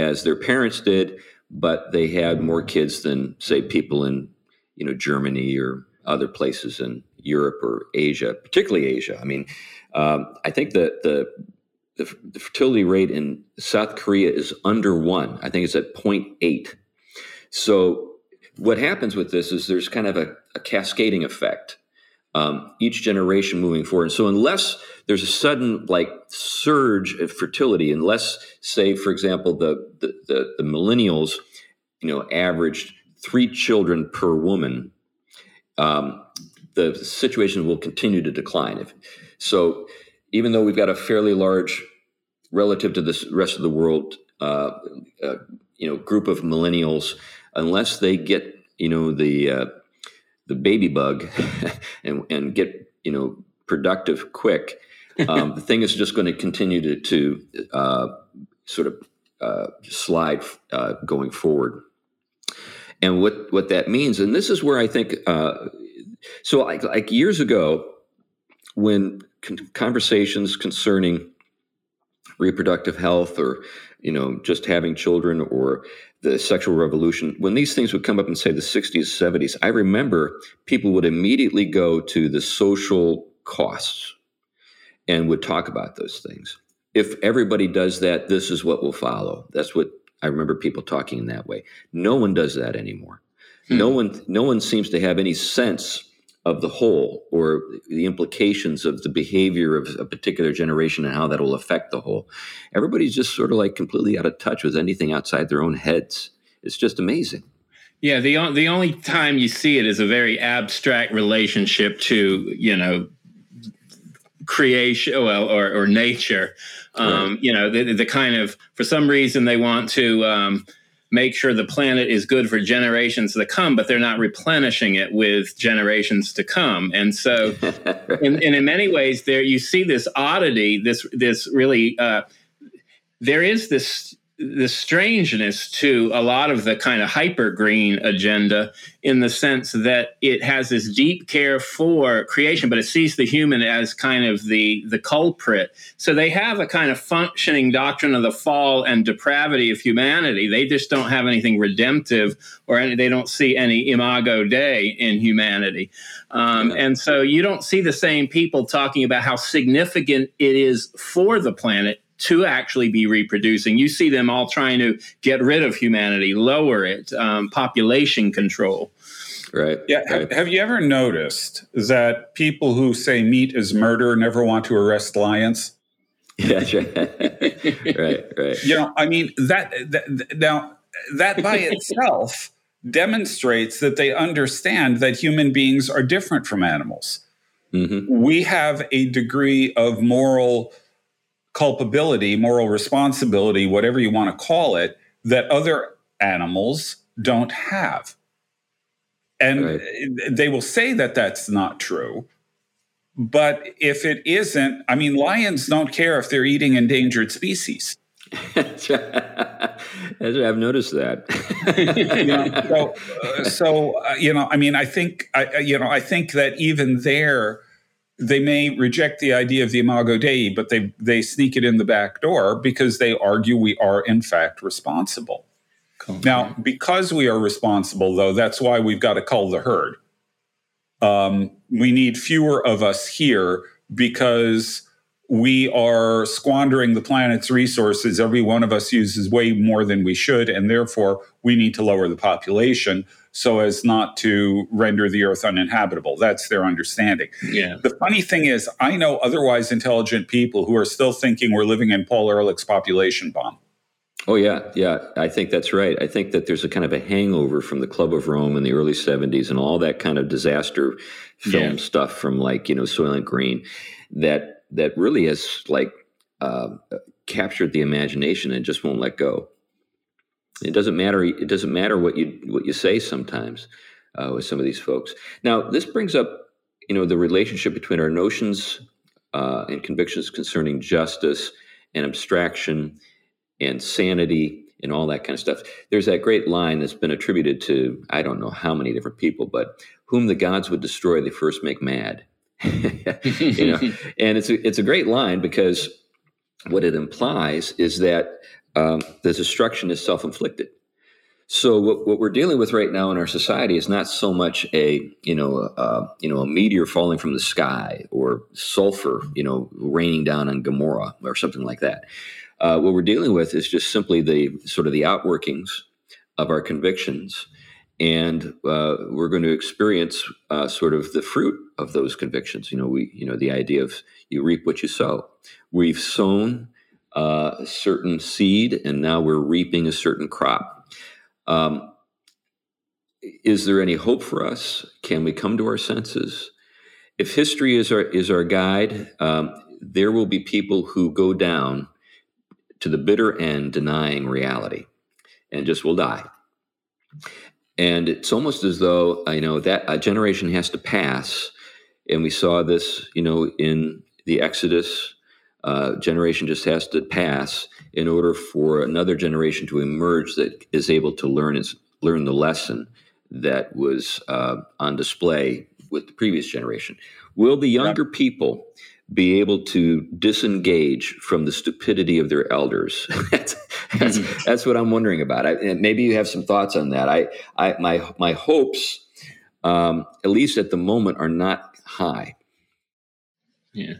as their parents did, but they had more kids than, say, people in, Germany or other places in Europe or Asia, particularly Asia. I mean, I think that the fertility rate in South Korea is under 1. I think it's at 0.8. So what happens with this is there's kind of a cascading effect, each generation moving forward. And so unless there's a sudden surge of fertility, unless, say, for example, the millennials, averaged 3 children per woman, the situation will continue to decline. So even though we've got a fairly large, relative to the rest of the world, group of millennials, unless they get, the baby bug and get, productive quick, the thing is just going to continue to slide going forward. And what that means, and this is where I think, so like years ago, when conversations concerning reproductive health or, just having children or the sexual revolution, when these things would come up in, say, the 60s, 70s, I remember people would immediately go to the social costs and would talk about those things. If everybody does that, this is what will follow. That's what I remember people talking in that way. No one does that anymore. No one seems to have any sense of the whole or the implications of the behavior of a particular generation and how that will affect the whole. Everybody's just sort of completely out of touch with anything outside their own heads. It's just amazing. Yeah, the only time you see it is a very abstract relationship to, creation or nature. Right. The kind of, for some reason they want to make sure the planet is good for generations to come, but they're not replenishing it with generations to come. And so, and in many ways, there you see this oddity, this really, there is this strangeness to a lot of the kind of hyper-green agenda in the sense that it has this deep care for creation, but it sees the human as kind of the culprit. So they have a kind of functioning doctrine of the fall and depravity of humanity. They just don't have anything redemptive they don't see any imago Dei in humanity. And so you don't see the same people talking about how significant it is for the planet to actually be reproducing. You see them all trying to get rid of humanity, lower it, population control. Right. Yeah. Right. Have you ever noticed that people who say meat is murder never want to arrest lions? That's right. Right. I mean, that by itself demonstrates that they understand that human beings are different from animals. Mm-hmm. We have a degree of moral culpability, moral responsibility, whatever you want to call it, that other animals don't have. And They will say that that's not true. But if it isn't, I mean, lions don't care if they're eating endangered species. I've noticed that. I think that even there, They may reject the idea of the Imago Dei, but they sneak it in the back door because they argue we are, in fact, responsible. Okay. Now, because we are responsible, though, that's why we've got to cull the herd. We need fewer of us here because we are squandering the planet's resources. Every one of us uses way more than we should, and therefore we need to lower the population so as not to render the earth uninhabitable. That's their understanding. Yeah. The funny thing is, I know otherwise intelligent people who are still thinking we're living in Paul Ehrlich's population bomb. Oh, yeah. Yeah, I think that's right. I think that there's a kind of a hangover from the Club of Rome in the early 70s and all that kind of disaster film stuff from like, Soylent Green that really has captured the imagination and just won't let go. It doesn't matter. It doesn't matter what you say sometimes with some of these folks. Now, this brings up, the relationship between our notions and convictions concerning justice and abstraction and sanity and all that kind of stuff. There's that great line that's been attributed to I don't know how many different people, but whom the gods would destroy, they first make mad. And it's a great line because what it implies is that the destruction is self-inflicted. So what we're dealing with right now in our society is not so much a meteor falling from the sky or sulfur raining down on Gomorrah or something like that. What we're dealing with is just simply the sort of the outworkings of our convictions, and we're going to experience sort of the fruit of those convictions. The idea of you reap what you sow. We've sown a certain seed, and now we're reaping a certain crop. Is there any hope for us? Can we come to our senses? If history is our guide, there will be people who go down to the bitter end denying reality and just will die. And it's almost as though, that a generation has to pass. And we saw this, in the Exodus. Generation just has to pass in order for another generation to emerge that is able to learn the lesson that was on display with the previous generation. Will the younger people be able to disengage from the stupidity of their elders? That's what I'm wondering about. And maybe you have some thoughts on that. My hopes, at least at the moment, are not high. Yeah.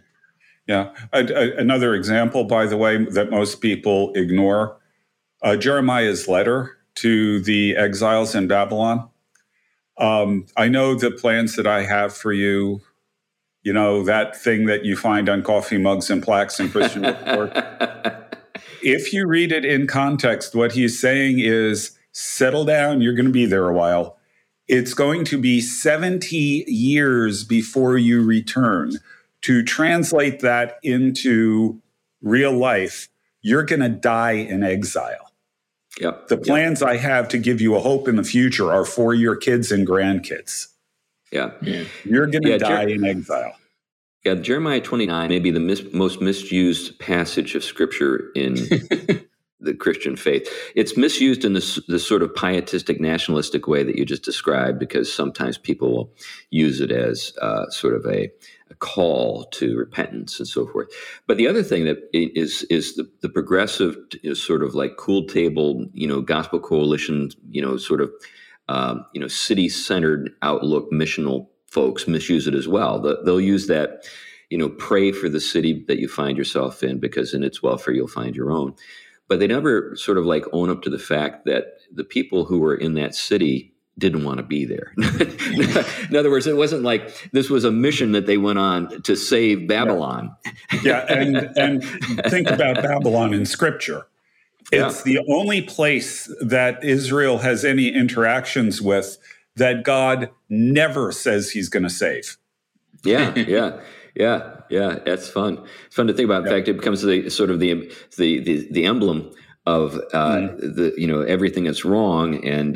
Yeah. Another example, by the way, that most people ignore, Jeremiah's letter to the exiles in Babylon. I know the plans that I have for you, that thing that you find on coffee mugs and plaques in Christian Report. If you read it in context, what he's saying is, settle down, you're going to be there a while. It's going to be 70 years before you return. To translate that into real life, you're going to die in exile. Yep. The plans I have to give you a hope in the future are for your kids and grandkids. Yeah. You're going to die in exile. Yeah, Jeremiah 29 may be the most misused passage of Scripture in the Christian faith. It's misused in this sort of pietistic, nationalistic way that you just described, because sometimes people will use it as sort of a call to repentance and so forth. But the other thing that is the progressive sort of like cool table, Gospel Coalition, sort of, city-centered outlook missional folks misuse it as well. They'll use that, pray for the city that you find yourself in, because in its welfare you'll find your own. But they never sort of like own up to the fact that the people who were in that city didn't want to be there. In other words, it wasn't like this was a mission that they went on to save Babylon. Yeah, and think about Babylon in Scripture. It's the only place that Israel has any interactions with that God never says he's going to save. Yeah. That's fun. It's fun to think about. In fact, it becomes the emblem of everything that's wrong, and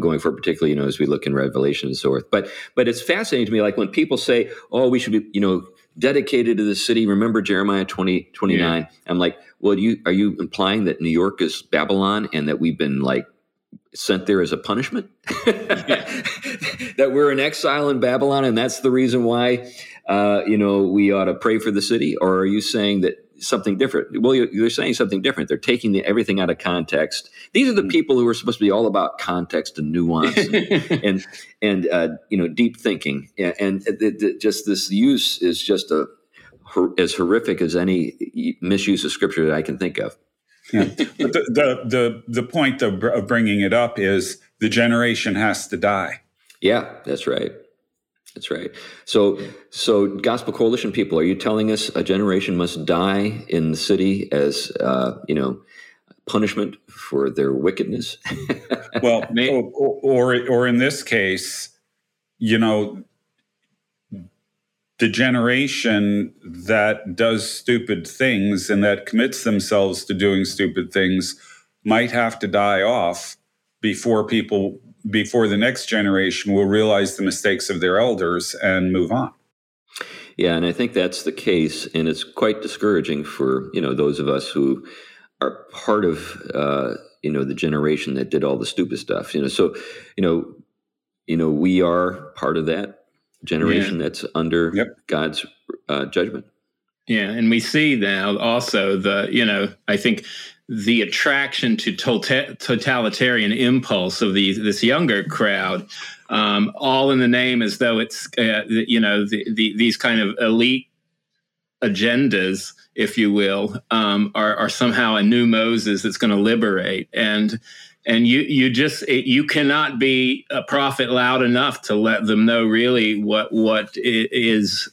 going for particularly as we look in Revelation and so forth. But it's fascinating to me, like when people say, "Oh, we should be dedicated to the city." Remember Jeremiah 29. Yeah. I'm like, well, are you implying that New York is Babylon and that we've been like sent there as a punishment? That we're in exile in Babylon, and that's the reason why we ought to pray for the city? Or are you saying that something different? Well, you're saying something different. They're taking everything out of context. These are the people who are supposed to be all about context and nuance and deep thinking. And just this use is just as horrific as any misuse of Scripture that I can think of. Yeah. But the point of bringing it up is the generation has to die. Yeah, that's right. That's right. So Gospel Coalition people, are you telling us a generation must die in the city as punishment for their wickedness? Well, or in this case, the generation that does stupid things and that commits themselves to doing stupid things might have to die off before the next generation will realize the mistakes of their elders and move on. Yeah, and I think that's the case, and it's quite discouraging for, those of us who are part of, the generation that did all the stupid stuff. So we are part of that generation that's under God's judgment. Yeah, and we see now also I think the attraction to totalitarian impulse of this younger crowd, all in the name as though it's, these kind of elite agendas, if you will, are somehow a new Moses that's going to liberate. And you cannot be a prophet loud enough to let them know really what is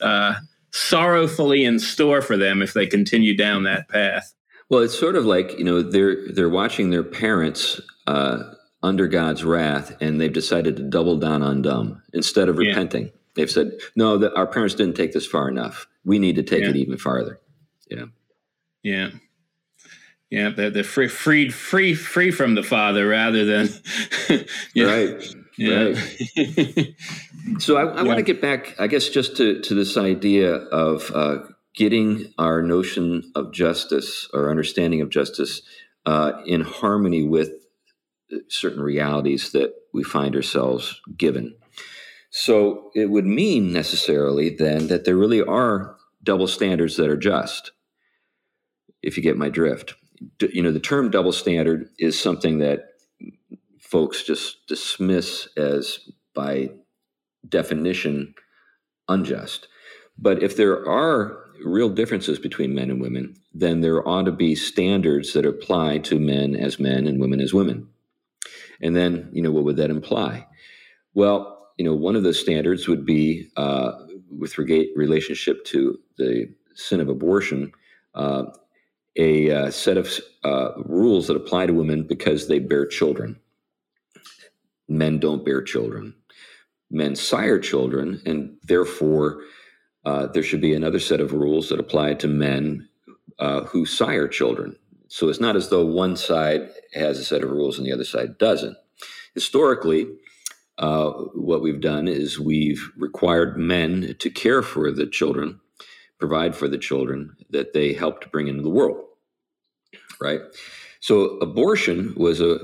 sorrowfully in store for them if they continue down that path. Well, it's sort of like, they're watching their parents under God's wrath, and they've decided to double down on dumb instead of repenting. They've said, no, our parents didn't take this far enough. We need to take it even farther. Yeah. Yeah. Yeah, they're free from the Father rather than... Right. Yeah. Right. So I want to get back, I guess, just to this idea of getting our notion of justice, our understanding of justice, in harmony with certain realities that we find ourselves given. So it would mean necessarily then that there really are double standards that are just, if you get my drift. The term double standard is something that folks just dismiss as, by definition, unjust. But if there are real differences between men and women, then there ought to be standards that apply to men and women as women. And then, what would that imply? Well, one of those standards would be with relationship to the sin of abortion, a set of rules that apply to women because they bear children. Men don't bear children. Men sire children, and therefore there should be another set of rules that apply to men who sire children. So it's not as though one side has a set of rules and the other side doesn't. Historically, what we've done is we've required men to care for the children, provide for the children that they helped bring into the world, right? So abortion was a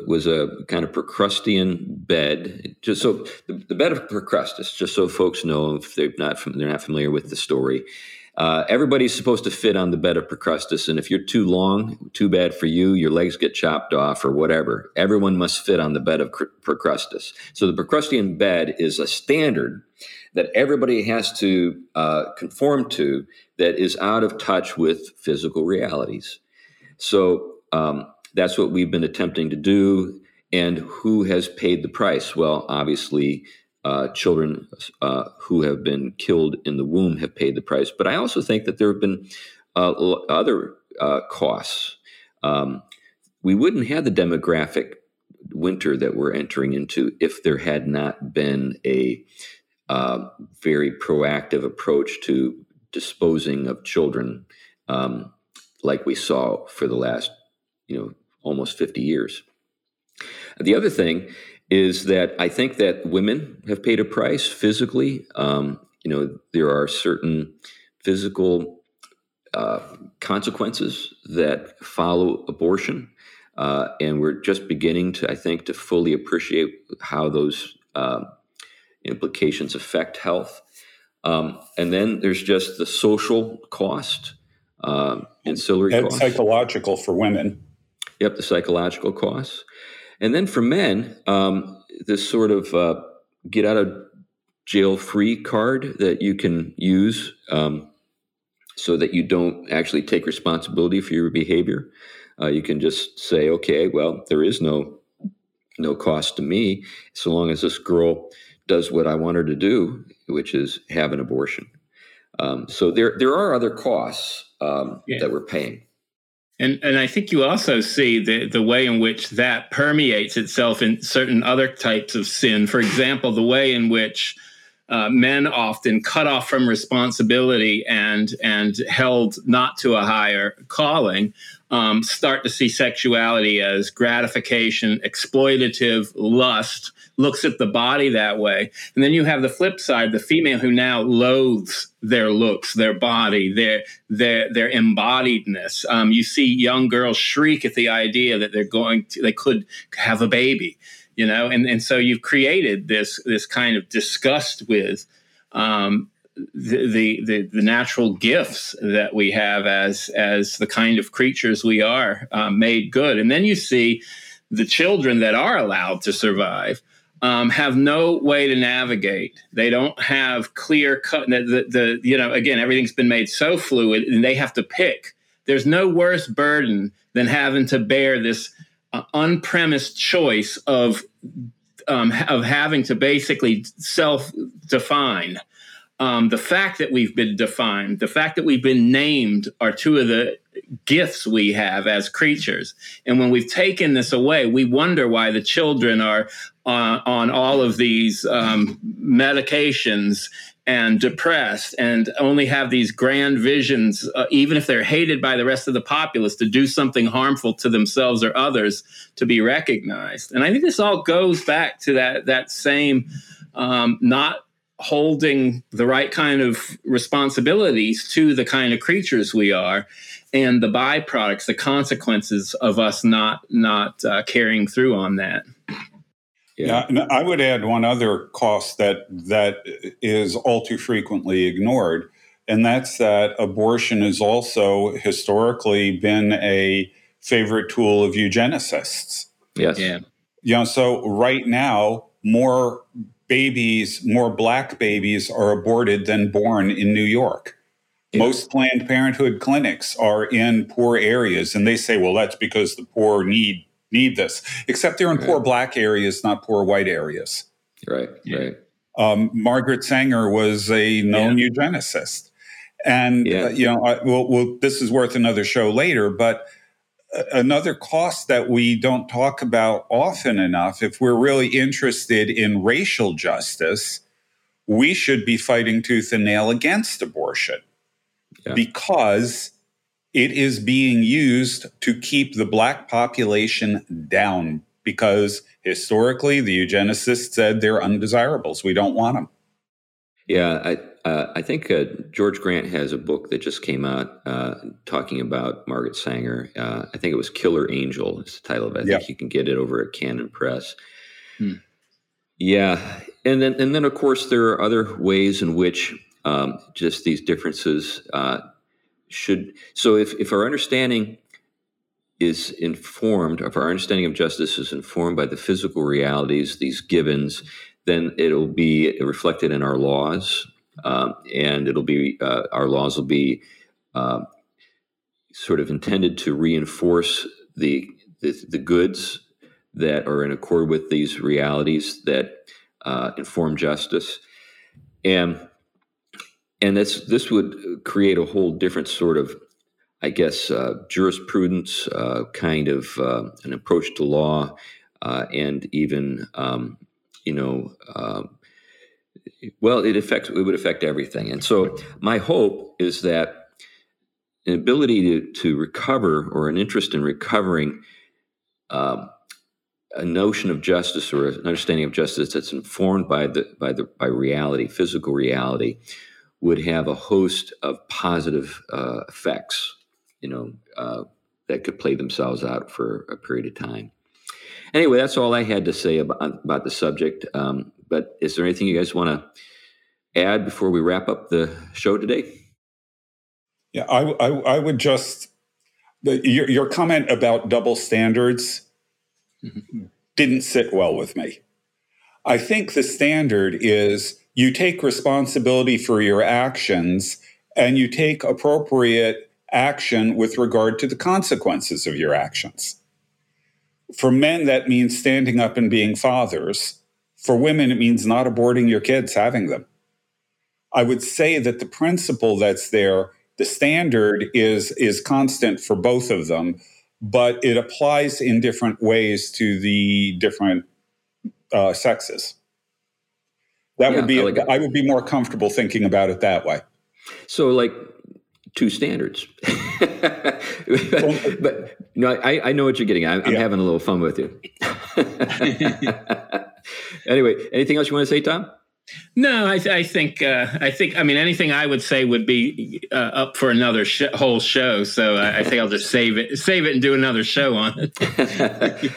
kind of Procrustean bed. Just so the bed of Procrustes. Just so folks know, if they're not familiar with the story, everybody's supposed to fit on the bed of Procrustes, and if you're too long, too bad for you. Your legs get chopped off or whatever. Everyone must fit on the bed of Procrustes. So the Procrustean bed is a standard that everybody has to conform to that is out of touch with physical realities. So that's what we've been attempting to do. And who has paid the price? Well, obviously, children who have been killed in the womb have paid the price. But I also think that there have been other costs. We wouldn't have the demographic winter that we're entering into if there had not been a very proactive approach to disposing of children, like we saw for the last, almost 50 years. The other thing is that I think that women have paid a price physically. There are certain physical consequences that follow abortion, and we're just beginning to, I think, to fully appreciate how those implications affect health. And then there's just the social cost, ancillary and costs. Psychological for women. Yep, the psychological costs. And then for men, this sort of get out of jail free card that you can use so that you don't actually take responsibility for your behavior. You can just say, okay, well, there is no cost to me so long as this girl does what I want her to do, which is have an abortion. So there are other costs that we're paying. And I think you also see the way in which that permeates itself in certain other types of sin. For example, the way in which men often cut off from responsibility and held not to a higher calling, start to see sexuality as gratification, exploitative, lust, looks at the body that way. And then you have the flip side, the female who now loathes their looks, their body, their embodiedness. You see young girls shriek at the idea that they could have a baby, you know? And so you've created this kind of disgust with, the natural gifts that we have as the kind of creatures we are, made good. And then you see the children that are allowed to survive have no way to navigate. They don't have clear cut. Again, everything's been made so fluid, and they have to pick. There's no worse burden than having to bear this unpremised choice of having to basically self-define. The fact that we've been defined, the fact that we've been named are two of the gifts we have as creatures. And when we've taken this away, we wonder why the children are on all of these medications and depressed and only have these grand visions, even if they're hated by the rest of the populace, to do something harmful to themselves or others to be recognized. And I think this all goes back to that same not holding the right kind of responsibilities to the kind of creatures we are, and the byproducts, the consequences of us not carrying through on that. Yeah, and I would add one other cost that is all too frequently ignored, and that's that abortion has also historically been a favorite tool of eugenicists. Yes. Yeah. You know, so right now, more black babies are aborted than born in New York. Yeah. Most Planned Parenthood clinics are in poor areas, and they say, well, that's because the poor need this, except they're in poor black areas, not poor white areas. Right, right. Margaret Sanger was a known eugenicist. And, this is worth another show later, but another cost that we don't talk about often enough, if we're really interested in racial justice, we should be fighting tooth and nail against abortion because it is being used to keep the black population down, because historically the eugenicists said they're undesirables. We don't want them. Yeah, I think George Grant has a book that just came out talking about Margaret Sanger. I think it was Killer Angel is the title of it. I think you can get it over at Canon Press. Hmm. Yeah. And then, of course, there are other ways in which just these differences should. So if our understanding is informed, if our understanding of justice is informed by the physical realities, these givens, then it'll be reflected in our laws. And it'll be our laws will be sort of intended to reinforce the goods that are in accord with these realities that inform justice, and this would create a whole different sort of, I guess, jurisprudence, kind of an approach to law, and even well, it would affect everything. And so my hope is that an ability to recover, or an interest in recovering a notion of justice, or an understanding of justice that's informed by reality, physical reality, would have a host of positive effects, that could play themselves out for a period of time. Anyway, that's all I had to say about the subject. But is there anything you guys want to add before we wrap up the show today? Yeah, I would just, your comment about double standards didn't sit well with me. I think the standard is you take responsibility for your actions and you take appropriate action with regard to the consequences of your actions. For men, that means standing up and being fathers. For women, it means not aborting your kids, having them. I would say that the principle that's there, the standard is constant for both of them, but it applies in different ways to the different sexes. That would be, I would be more comfortable thinking about it that way. So like two standards. But no, I know what you're getting at. I'm having a little fun with you. Anyway, anything else you want to say, Tom? No, I think. I mean, anything I would say would be up for another whole show. So I think I'll just save it, and do another show on it.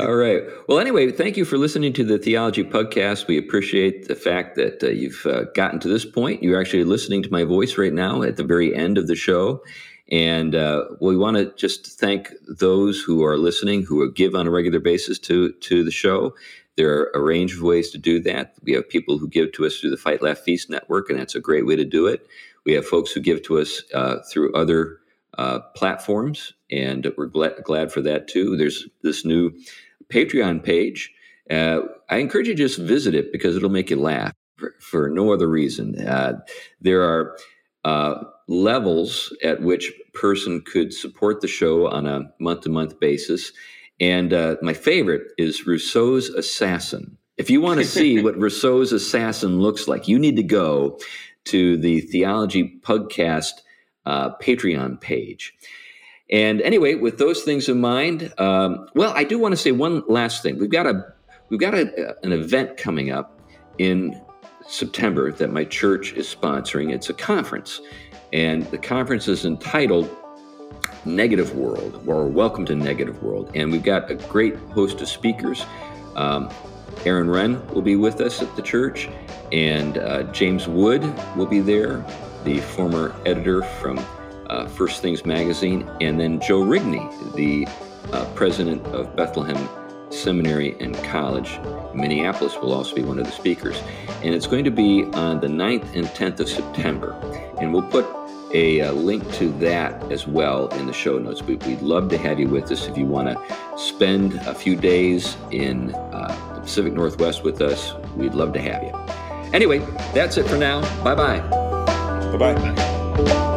All right. Well, anyway, thank you for listening to the Theology Podcast. We appreciate the fact that you've gotten to this point. You're actually listening to my voice right now at the very end of the show. And we want to just thank those who are listening, who give on a regular basis to the show. There are a range of ways to do that. We have people who give to us through the Fight Laugh Feast Network, and that's a great way to do it. We have folks who give to us through other platforms, and we're glad for that too. There's this new Patreon page. I encourage you to just visit it because it'll make you laugh for no other reason. There are levels at which a person could support the show on a month-to-month basis. And my favorite is Rousseau's Assassin. If you want to see what Rousseau's Assassin looks like, you need to go to the Theology Podcast Patreon page. And anyway, with those things in mind, I do want to say one last thing. We've got an event coming up in September that my church is sponsoring. It's a conference, and the conference is entitled Negative World, or Welcome to Negative World. And we've got a great host of speakers. Aaron Renn will be with us at the church, and James Wood will be there, the former editor from First Things magazine, and then Joe Rigney, the president of Bethlehem Seminary and College in Minneapolis, will also be one of the speakers. And it's going to be on the 9th and 10th of September. And we'll put a link to that as well in the show notes. We'd love to have you with us. If you want to spend a few days in the Pacific Northwest with us, we'd love to have you. Anyway, that's it for now. Bye-bye. Bye-bye.